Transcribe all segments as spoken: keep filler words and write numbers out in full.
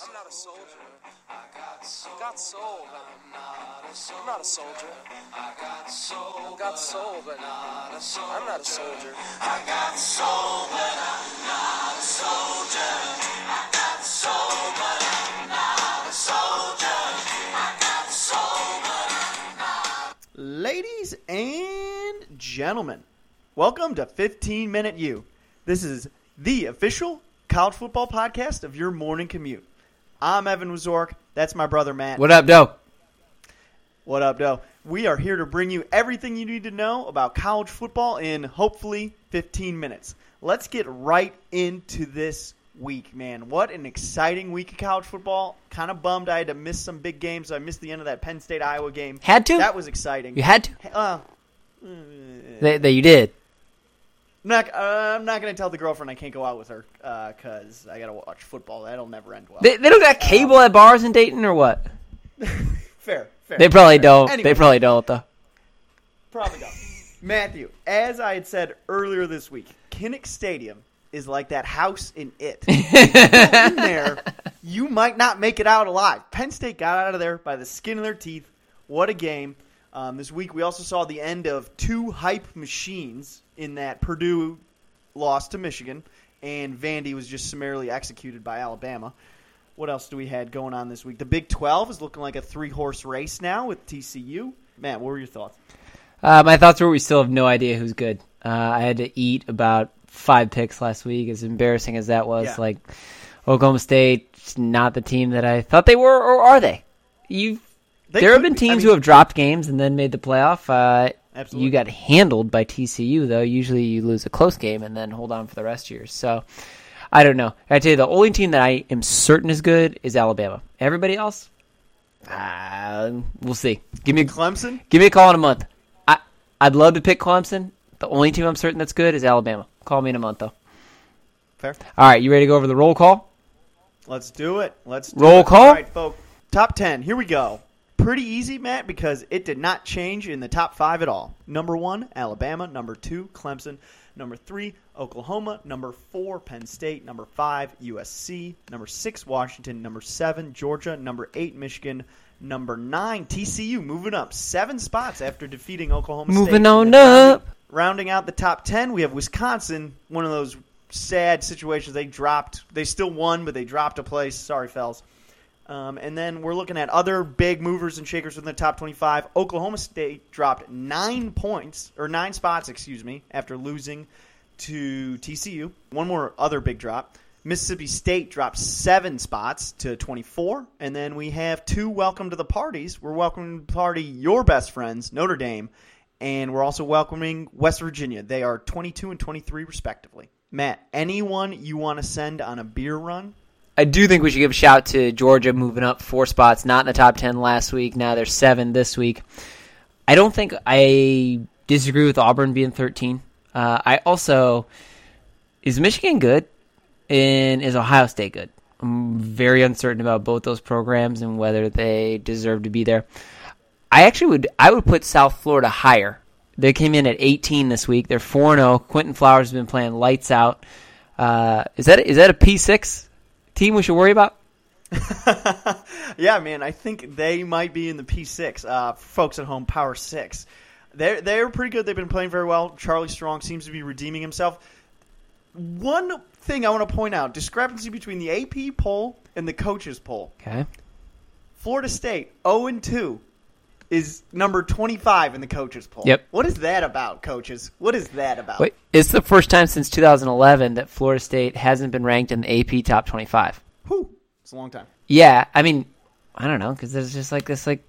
I'm not a soldier. I got sold. Got sold. I'm not a soldier. I'm not a soldier. I got sold. Got sold, but not a soldier. I'm not a soldier. I got sold, but I'm not a soldier. I got sold, but I'm not a soldier. I got sold, but I'm not. Ladies and gentlemen, welcome to fifteen minute U. This is the official college football podcast of your morning commute. I'm Evan Wazork. That's my brother, Matt. What up, Doe? What up, Doe? We are here to bring you everything you need to know about college football in, hopefully, fifteen minutes. Let's get right into this week, man. What an exciting week of college football. Kind of bummed I had to miss some big games. I missed the end of that Penn State-Iowa game. Had to? That was exciting. You had to? Uh, they, they, you did. I'm not, uh, I'm not going to tell the girlfriend I can't go out with her because uh, I got to watch football. That'll never end well. They, they don't got cable um, at bars in Dayton or what? fair, fair. They probably fair. don't. Anyway, they probably don't, though. Probably don't. Matthew, as I had said earlier this week, Kinnick Stadium is like that house in It. If you're in there, you might not make it out alive. Penn State got out of there by the skin of their teeth. What a game. Um, this week we also saw the end of two hype machines in that Purdue lost to Michigan, and Vandy was just summarily executed by Alabama. What else do we had going on this week? The Big twelve is looking like a three-horse race now with T C U. Matt, what were your thoughts? Uh, my thoughts were we still have no idea who's good. Uh, I had to eat about five picks last week, as embarrassing as that was. Yeah. Like Oklahoma State, not the team that I thought they were, or are they? You've They there have been teams be. I mean, who have dropped games and then made the playoff. Uh, absolutely. You got handled by T C U, though. Usually you lose a close game and then hold on for the rest of yours. So, I don't know. I tell you, the only team that I am certain is good is Alabama. Everybody else, uh, we'll see. Give me a, Clemson? Give me a call in a month. I, I'd love to pick Clemson. The only team I'm certain that's good is Alabama. Call me in a month, though. Fair. All right, you ready to go over the roll call? Let's do it. Let's do roll it. Call. All right, folks. Top ten. Here we go. Pretty easy, Matt, because it did not change in the top five at all. Number one, Alabama. Number two, Clemson. Number three, Oklahoma. Number four, Penn State. Number five, U S C. Number six, Washington. Number seven, Georgia. Number eight, Michigan. Number nine, T C U. Moving up seven spots after defeating Oklahoma State. Moving on up. Rounding out the top ten, we have Wisconsin. One of those sad situations. They dropped. They still won, but they dropped a place. Sorry, fellas. Um, and then we're looking at other big movers and shakers within the top twenty-five. Oklahoma State dropped nine points, or nine spots, excuse me, after losing to T C U. One more other big drop. Mississippi State dropped seven spots to twenty-four. And then we have two welcome to the parties. We're welcoming to the party your best friends, Notre Dame. And we're also welcoming West Virginia. They are twenty-two and twenty-three, respectively. Matt, anyone you want to send on a beer run? I do think we should give a shout to Georgia moving up four spots, not in the top ten last week. Now they're seven this week. I don't think I disagree with Auburn being thirteen. Uh, I also – is Michigan good and is Ohio State good? I'm very uncertain about both those programs and whether they deserve to be there. I actually would – I would put South Florida higher. They came in at eighteen this week. They're four and oh. Quentin Flowers has been playing lights out. Uh, is that is that a P six? Team we should worry about? Yeah, man, I think they might be in the P six. Uh, folks at home, Power six. They're, they're pretty good. They've been playing very well. Charlie Strong seems to be redeeming himself. One thing I want to point out, discrepancy between the A P poll and the coaches poll. Okay. Florida State, oh and two, is number twenty-five in the coaches poll. Yep. What is that about, coaches? What is that about? Wait, it's the first time since two thousand eleven that Florida State hasn't been ranked in the A P top twenty-five. Whew. It's a long time. Yeah. I mean, I don't know, because there's just like this like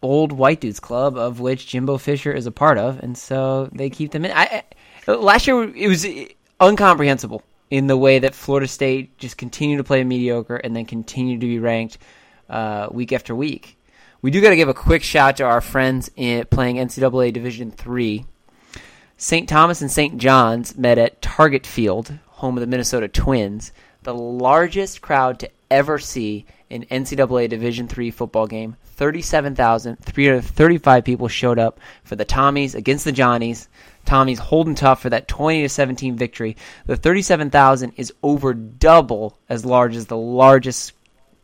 old white dudes club of which Jimbo Fisher is a part of, and so they keep them in. I, I Last year it was incomprehensible in the way that Florida State just continued to play mediocre and then continued to be ranked uh, week after week. We do got to give a quick shout to our friends in, playing N C double A Division three. Saint Thomas and Saint John's met at Target Field, home of the Minnesota Twins, the largest crowd to ever see an N C double A Division three football game. thirty-seven thousand three hundred thirty-five people showed up for the Tommies against the Johnnies. Tommies holding tough for that twenty to seventeen victory. The thirty-seven thousand is over double as large as the largest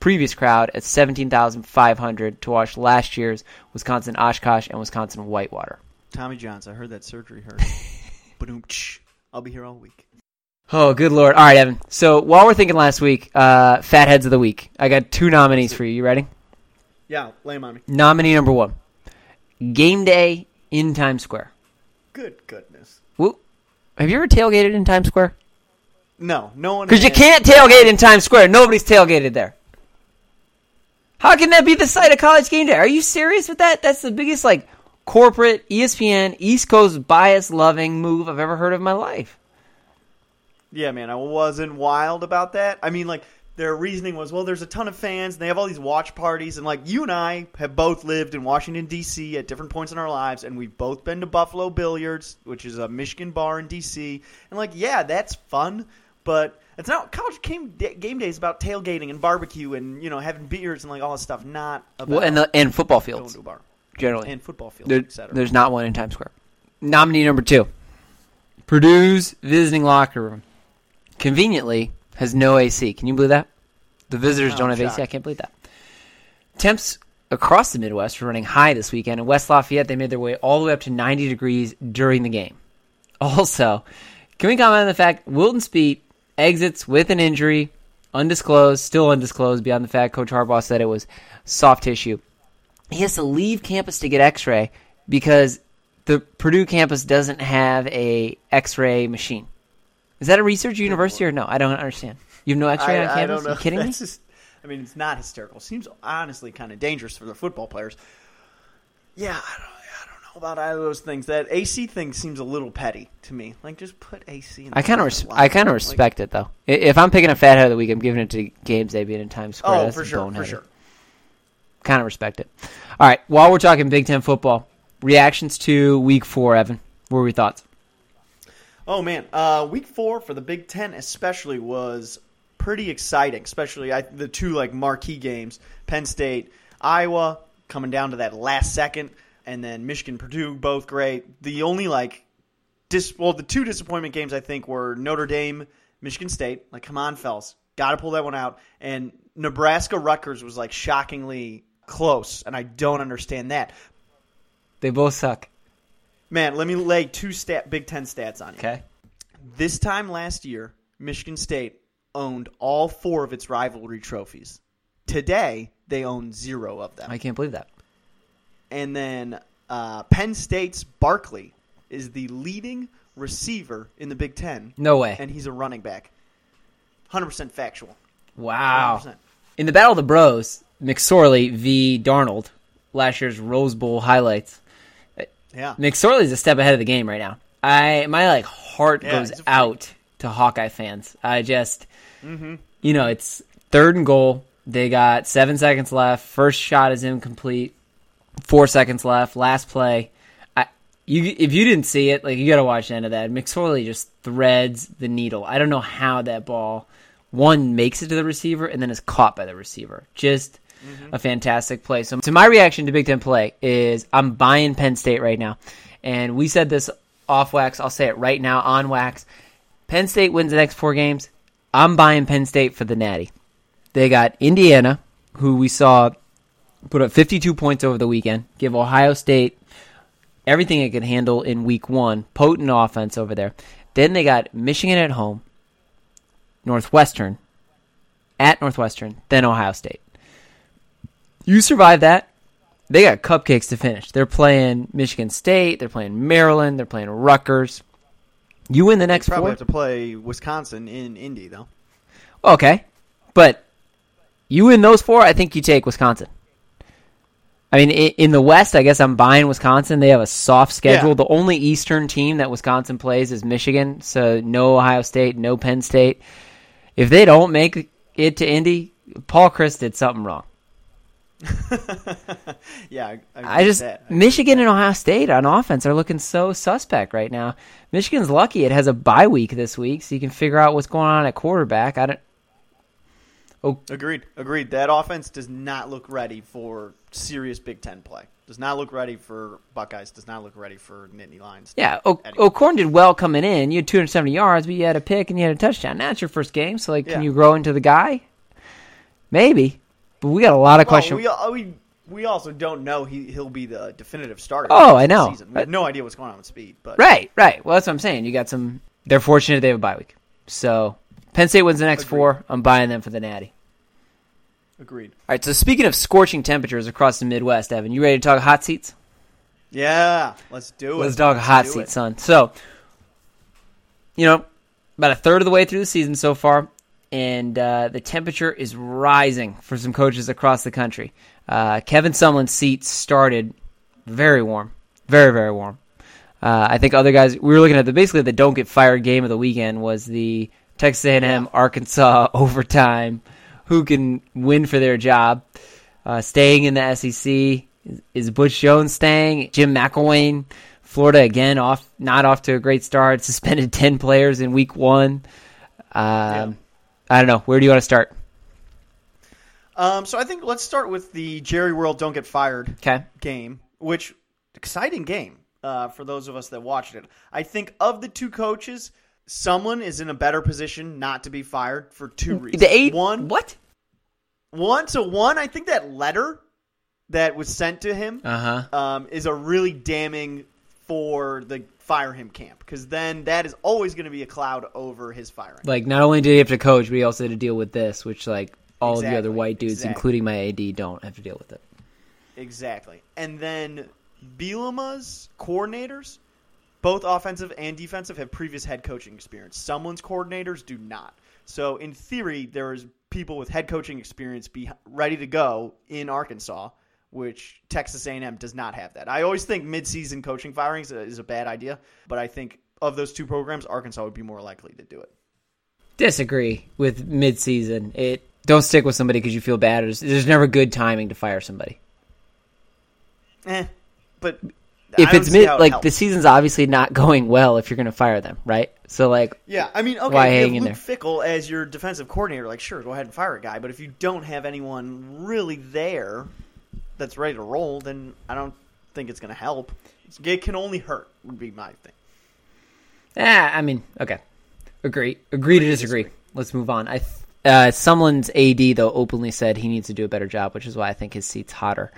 previous crowd at seventeen thousand five hundred to watch last year's Wisconsin Oshkosh and Wisconsin Whitewater. Tommy Johns, I heard that surgery hurt. I'll be here all week. Oh, good Lord. All right, Evan. So while we're thinking last week, uh, Fatheads of the Week, I got two nominees for you. You ready? Yeah, lay them on me. Nominee number one, game day in Times Square. Good goodness. Woo. Have you ever tailgated in Times Square? No, no one. Because you can't tailgate in Times Square. Nobody's tailgated there. How can that be the site of college game day? Are you serious with that? That's the biggest, like, corporate E S P N East Coast bias loving move I've ever heard of in my life. Yeah, man, I wasn't wild about that. I mean, like, their reasoning was, well, there's a ton of fans, and they have all these watch parties, and, like, you and I have both lived in Washington, D C at different points in our lives, and we've both been to Buffalo Billiards, which is a Michigan bar in D C, and, like, yeah, that's fun, but it's not – college game day, game day is about tailgating and barbecue and, you know, having beers and, like, all that stuff, not about well, – and, the, and football fields. Going to a bar. Generally. And football fields, there, et cetera. There's not one in Times Square. Nominee number two, Purdue's visiting locker room. Conveniently, has no A C. Can you believe that? The visitors oh, don't have shocked. A C. I can't believe that. Temps across the Midwest were running high this weekend. In West Lafayette, they made their way all the way up to ninety degrees during the game. Also, can we comment on the fact Wilton Speed exits with an injury, undisclosed, still undisclosed, beyond the fact Coach Harbaugh said it was soft tissue. He has to leave campus to get x-ray because the Purdue campus doesn't have a x-ray machine. Is that a research university or no? I don't understand. You have no x-ray I, on campus? I don't know. Are you kidding That's me? Just, I mean, it's not hysterical. Seems honestly kind of dangerous for the football players. Yeah, I don't, I don't know about either of those things. That A C thing seems a little petty to me. Like, just put A C in the I kind of res- I kind of respect like, it, though. If I'm picking a fathead of the week, I'm giving it to games they've been in Times Square. Oh, That's for sure, for sure. Kind of respect it. All right, while we're talking Big Ten football, reactions to Week four, Evan. What were your thoughts? Oh, man. Uh, week four for the Big Ten especially was pretty exciting, especially I, the two like marquee games, Penn State, Iowa, coming down to that last second, and then Michigan, Purdue, both great. The only like dis- – well, the two disappointment games I think were Notre Dame, Michigan State. Like, come on, fellas. Got to pull that one out. And Nebraska, Rutgers was like shockingly close, and I don't understand that. They both suck. Man, let me lay two stat, Big Ten stats on you. Okay. This time last year, Michigan State owned all four of its rivalry trophies. Today, they own zero of them. I can't believe that. And then uh, Penn State's Barkley is the leading receiver in the Big Ten. No way. And he's a running back. one hundred percent factual. Wow. one hundred percent. In the Battle of the Bros, McSorley v. Darnold, last year's Rose Bowl highlights. Yeah, McSorley is a step ahead of the game right now. I my like heart yeah, goes out to Hawkeye fans. I just, mm-hmm. you know, it's third and goal. They got seven seconds left. First shot is incomplete. Four seconds left. Last play. I you if you didn't see it, like you got to watch the end of that. McSorley just threads the needle. I don't know how that ball one makes it to the receiver and then is caught by the receiver. Just. Mm-hmm. A fantastic play. So, so my reaction to Big Ten play is I'm buying Penn State right now. And we said this off wax. I'll say it right now on wax. Penn State wins the next four games. I'm buying Penn State for the natty. They got Indiana, who we saw put up fifty-two points over the weekend, give Ohio State everything it could handle in week one. Potent offense over there. Then they got Michigan at home, Northwestern, at Northwestern, then Ohio State. You survive that, they got cupcakes to finish. They're playing Michigan State. They're playing Maryland. They're playing Rutgers. You win the next four. You probably have to play Wisconsin in Indy, though. Okay. But you win those four, I think you take Wisconsin. I mean, in the West, I guess I'm buying Wisconsin. They have a soft schedule. Yeah. The only Eastern team that Wisconsin plays is Michigan, so no Ohio State, no Penn State. If they don't make it to Indy, Paul Chris did something wrong. yeah, I, I, I just I Michigan and Ohio State on offense are looking so suspect right now. Michigan's lucky it has a bye week this week, so you can figure out what's going on at quarterback. I don't. Oh, agreed, agreed. That offense does not look ready for serious Big Ten play. Does not look ready for Buckeyes. Does not look ready for Nittany Lions. Yeah, o- anyway. O'Korn did well coming in. You had two hundred seventy yards, but you had a pick and you had a touchdown. That's your first game, so like, yeah. Can you grow into the guy? Maybe. But we got a lot of well, questions. We, we we also don't know he he'll be the definitive starter. Oh, I know. Season. We have no idea what's going on with Speed. But right, right. Well, that's what I'm saying. You got some. They're fortunate they have a bye week. So Penn State wins the next Agreed. four. I'm buying them for the Natty. Agreed. All right. So speaking of scorching temperatures across the Midwest, Evan, you ready to talk hot seats? Yeah, let's do it. Let's talk let's hot seats, son. So, you know, about a third of the way through the season so far, and uh, the temperature is rising for some coaches across the country. Uh, Kevin Sumlin's seat started very warm, very, very warm. Uh, I think other guys, we were looking at the basically the don't get fired game of the weekend was the Texas A and M, Arkansas overtime, who can win for their job, uh, staying in the S E C. Is Butch Jones staying? Jim McElwain, Florida again, off not off to a great start. Suspended ten players in week one. Um, yeah. I don't know. Where do you want to start? Um, so I think let's start with the Jerry World Don't Get Fired okay. game, which exciting game uh, for those of us that watched it. I think of the two coaches, someone is in a better position not to be fired for two reasons. The eight? One, what? One, so one, I think that letter that was sent to him uh-huh. um, is a really damning for the fire him camp, because then that is always going to be a cloud over his firing. Like, not only did he have to coach, but he also had to deal with this, which, like, all exactly. of the other white dudes, exactly. including my A D, don't have to deal with it. Exactly. And then Bielema's coordinators, both offensive and defensive, have previous head coaching experience. Someone's coordinators do not. So, in theory, there is people with head coaching experience be ready to go in Arkansas, which Texas A and M does not have that. I always think midseason coaching firings is a bad idea, but I think of those two programs, Arkansas would be more likely to do it. Disagree with midseason. It don't stick with somebody because you feel bad. There's, there's never good timing to fire somebody. Eh, but if it's mid, it like helps. The season's obviously not going well if you're going to fire them, right? So like, yeah, I mean, okay, why hang in there? Luke Fickell as your defensive coordinator, like, sure, go ahead and fire a guy, but if you don't have anyone really there that's ready to roll, then I don't think it's going to help. It can only hurt, would be my thing. Ah, I mean, okay. Agree. Agree to disagree. disagree. Let's move on. I th- uh, Sumlin's A D, though, openly said he needs to do a better job, which is why I think his seat's hotter.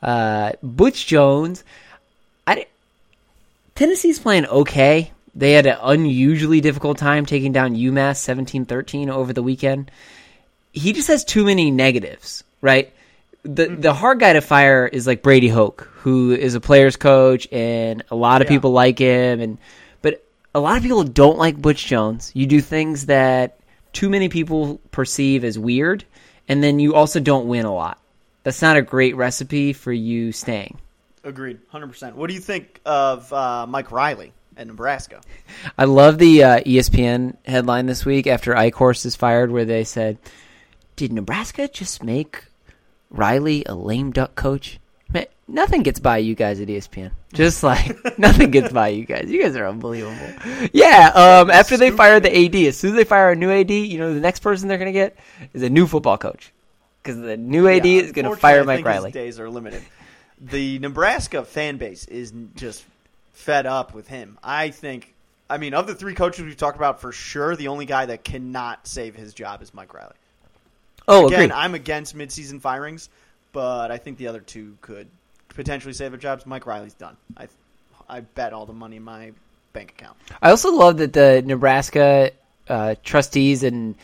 Uh, Butch Jones, I didn't, Tennessee's playing okay. They had an unusually difficult time taking down UMass seventeen thirteen over the weekend. He just has too many negatives, right? The the hard guy to fire is like Brady Hoke, who is a player's coach, and a lot of yeah. people like him. And but a lot of people don't like Butch Jones. You do things that too many people perceive as weird, and then you also don't win a lot. That's not a great recipe for you staying. Agreed, one hundred percent. What do you think of uh, Mike Riley at Nebraska? I love the uh, E S P N headline this week after Eichhorst is fired, where they said, "Did Nebraska just make Riley a lame duck coach?" Man, nothing gets by you guys at E S P N. Just like nothing gets by you guys. You guys are unbelievable. Yeah, um, after they fire the A D, as soon as they fire a new A D, you know the next person they're going to get is a new football coach, because the new A D yeah, is going to fire Mike Riley. His days are limited. The Nebraska fan base is just fed up with him. I think, I mean, of the three coaches we've talked about, for sure, the only guy that cannot save his job is Mike Riley. Oh, again, agreed. I'm against midseason firings, but I think the other two could potentially save their jobs. Mike Riley's done. I I bet all the money in my bank account. I also love that the Nebraska uh, trustees and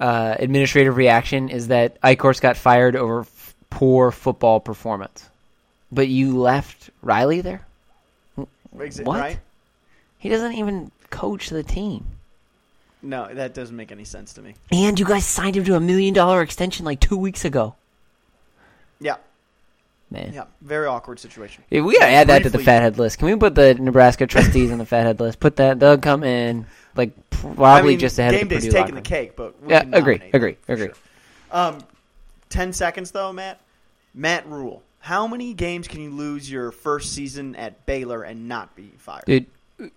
uh, administrative reaction is that Eichhorst got fired over f- poor football performance, but you left Riley there? What? Right? He doesn't even coach the team. No, that doesn't make any sense to me. And you guys signed him to a million-dollar extension like two weeks ago. Yeah. Man. Yeah, very awkward situation. Yeah, we got to add that to the fathead list. Can we put the Nebraska trustees on the fathead list? Put that. They'll come in, like, probably I mean, just ahead of the Purdue. Game day's taking the cake, but we yeah, can agree, agree, agree. Sure. Um, ten seconds, though, Matt. Matt Rule. How many games can you lose your first season at Baylor and not be fired? Dude.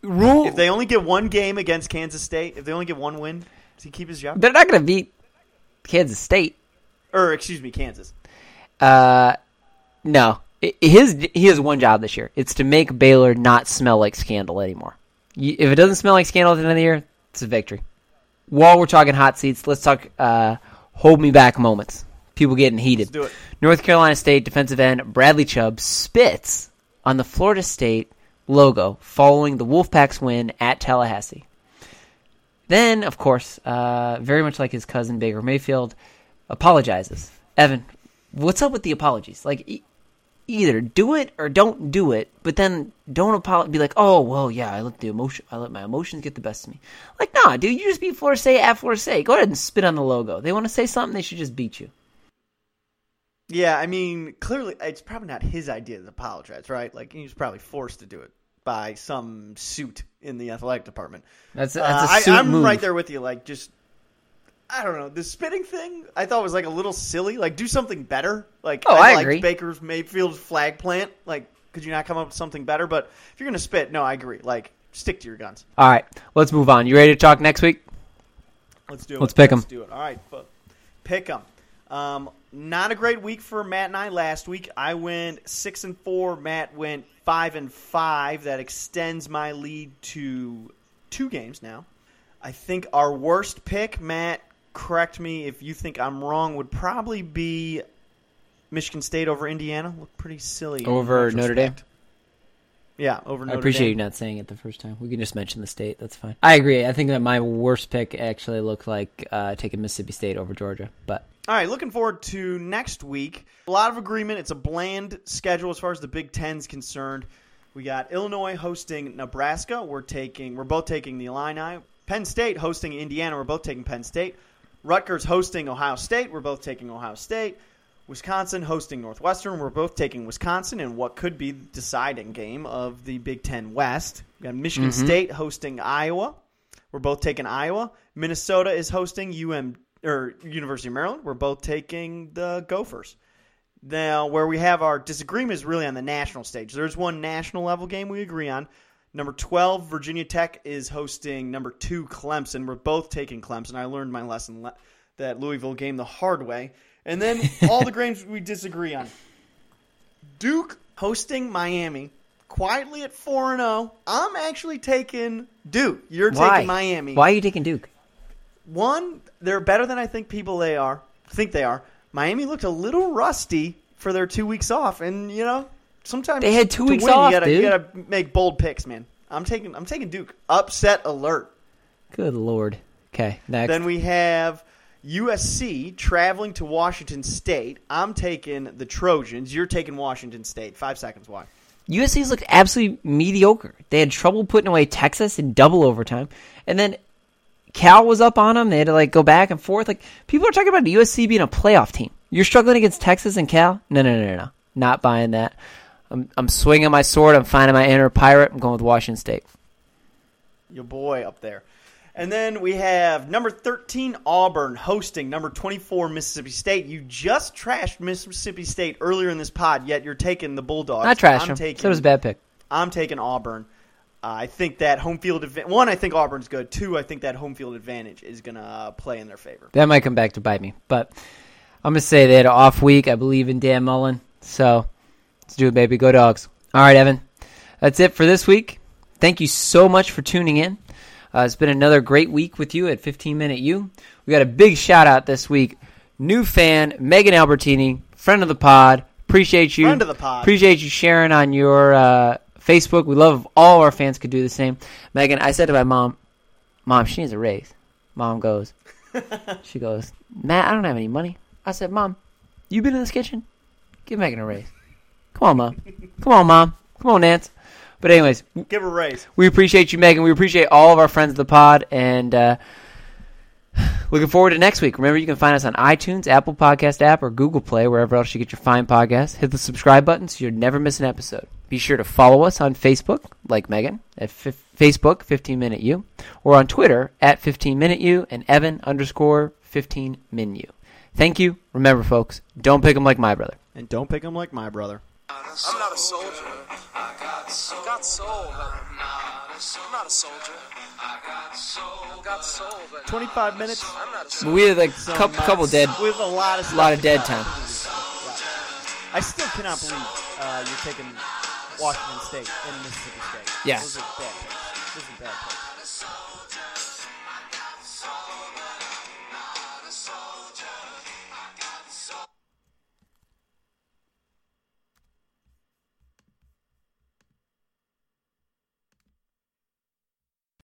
Rule. If they only get one game against Kansas State, if they only get one win, does he keep his job? They're not going to beat Kansas State. Or, excuse me, Kansas. Uh, no. His, he has one job this year. It's to make Baylor not smell like scandal anymore. If it doesn't smell like scandal at the end of the year, it's a victory. While we're talking hot seats, let's talk uh, hold me back moments. people getting heated. Let's do it. North Carolina State defensive end Bradley Chubb spits on the Florida State logo following the Wolfpack's win at Tallahassee. Then, of course, uh, very much like his cousin Baker Mayfield, apologizes. Evan, what's up with the apologies? Like, e- either do it or don't do it, but then don't apologize. Be like, oh, well, yeah, I let the emotion, I let my emotions get the best of me. Like, nah, dude, you just beat Florida State at Florida State. Go ahead and spit on the logo. They want to say something, they should just beat you. Yeah, I mean, clearly, it's probably not his idea to apologize, right? Like, he was probably forced to do it by some suit in the athletic department. That's a, that's a uh, suit I, I'm move. Right there with you. Like, just, I don't know. The spitting thing I thought was, like, a little silly. Like, do something better. Like, oh, I, I agree. Like Baker Mayfield's flag plant. Like, could you not come up with something better? But if you're going to spit, no, I agree. Like, stick to your guns. All right, let's move on. You ready to talk next week? Let's do it. Let's pick 'em. Let's do it. All right, pick 'em. Um, not a great week for Matt and I last week. I went six and four. Matt went five and five. That extends my lead to two games now. I think our worst pick, Matt, correct me if you think I'm wrong, would probably be Michigan State over Indiana. Looked pretty silly. Over Notre Dame. Yeah, over Notre Dame. I appreciate you not saying it the first time. We can just mention the state. That's fine. I agree. I think that my worst pick actually looked like uh, taking Mississippi State over Georgia, but. All right, looking forward to next week. A lot of agreement. It's a bland schedule as far as the Big Ten's concerned. We got Illinois hosting Nebraska. We're taking. We're both taking the Illini. Penn State hosting Indiana. We're both taking Penn State. Rutgers hosting Ohio State. We're both taking Ohio State. Wisconsin hosting Northwestern. We're both taking Wisconsin in what could be the deciding game of the Big Ten West. We got Michigan mm-hmm. State hosting Iowa. We're both taking Iowa. Minnesota is hosting U M D. Or University of Maryland, we're both taking the Gophers. Now, where we have our disagreement is really on the national stage. There's one national level game we agree on. Number twelve, Virginia Tech is hosting number two, Clemson. We're both taking Clemson. I learned my lesson le- that Louisville game the hard way. And then all the games we disagree on. Duke hosting Miami. Quietly at four and oh. I'm actually taking Duke. You're Why? taking Miami. Why are you taking Duke? One, they're better than I think people they are think they are. Miami looked a little rusty for their two weeks off, and you know sometimes they had two weeks win, off. You gotta, dude. you gotta make bold picks, man. I'm taking I'm taking Duke. Upset alert. Good Lord. Okay, next. Then we have U S C traveling to Washington State. I'm taking the Trojans. You're taking Washington State. Five seconds. Why? U S C's looked absolutely mediocre. They had trouble putting away Texas in double overtime, and then. Cal was up on them. They had to like go back and forth. Like people are talking about U S C being a playoff team. You're struggling against Texas and Cal? No, no, no, no, no. Not buying that. I'm, I'm swinging my sword. I'm finding my inner pirate. I'm going with Washington State. Your boy up there. And then we have number thirteen Auburn hosting number twenty-four Mississippi State. You just trashed Mississippi State earlier in this pod, yet you're taking the Bulldogs. I trashed them. Taking, so it was a bad pick. I'm taking Auburn. Uh, I think that home field – one, I think Auburn's good. Two, I think that home field advantage is going to uh, play in their favor. That might come back to bite me. But I'm going to say they had an off week. I believe in Dan Mullen. So let's do it, baby. Go Dogs. All right, Evan. That's it for this week. Thank you so much for tuning in. Uh, it's been another great week with you at fifteen Minute U. We got a big shout-out this week. New fan, Megan Albertini, friend of the pod. Appreciate you. Friend of the pod. Appreciate you sharing on your uh, – Facebook, we love if all our fans could do the same. Megan, I said to my mom, Mom, she needs a raise. Mom goes, she goes, Matt, I don't have any money. I said, Mom, you been in this kitchen? Give Megan a raise. Come on, Mom. Come on, Mom. Come on, Nance. But anyways. Give her a raise. We appreciate you, Megan. We appreciate all of our friends of the pod. And uh, looking forward to next week. Remember, you can find us on iTunes, Apple Podcast app, or Google Play, wherever else you get your fine podcasts. Hit the subscribe button so you'll never miss an episode. Be sure to follow us on Facebook, like Megan, at f- Facebook, fifteen Minute U, or on Twitter, at fifteen Minute U, and Evan underscore fifteen Min U. Thank you. Remember, folks, don't pick them like my brother. And don't pick them like my brother. I'm not a soldier. I got soul. Got soul. I'm not a soldier. I got soul. Got soul. twenty-five minutes. I'm not a soldier. We had like a couple, couple dead. With a lot of, a lot of dead time. Yeah. I still cannot believe uh, you're taking... Washington State and Mississippi State. Yeah. Those are bad picks. Those are bad picks.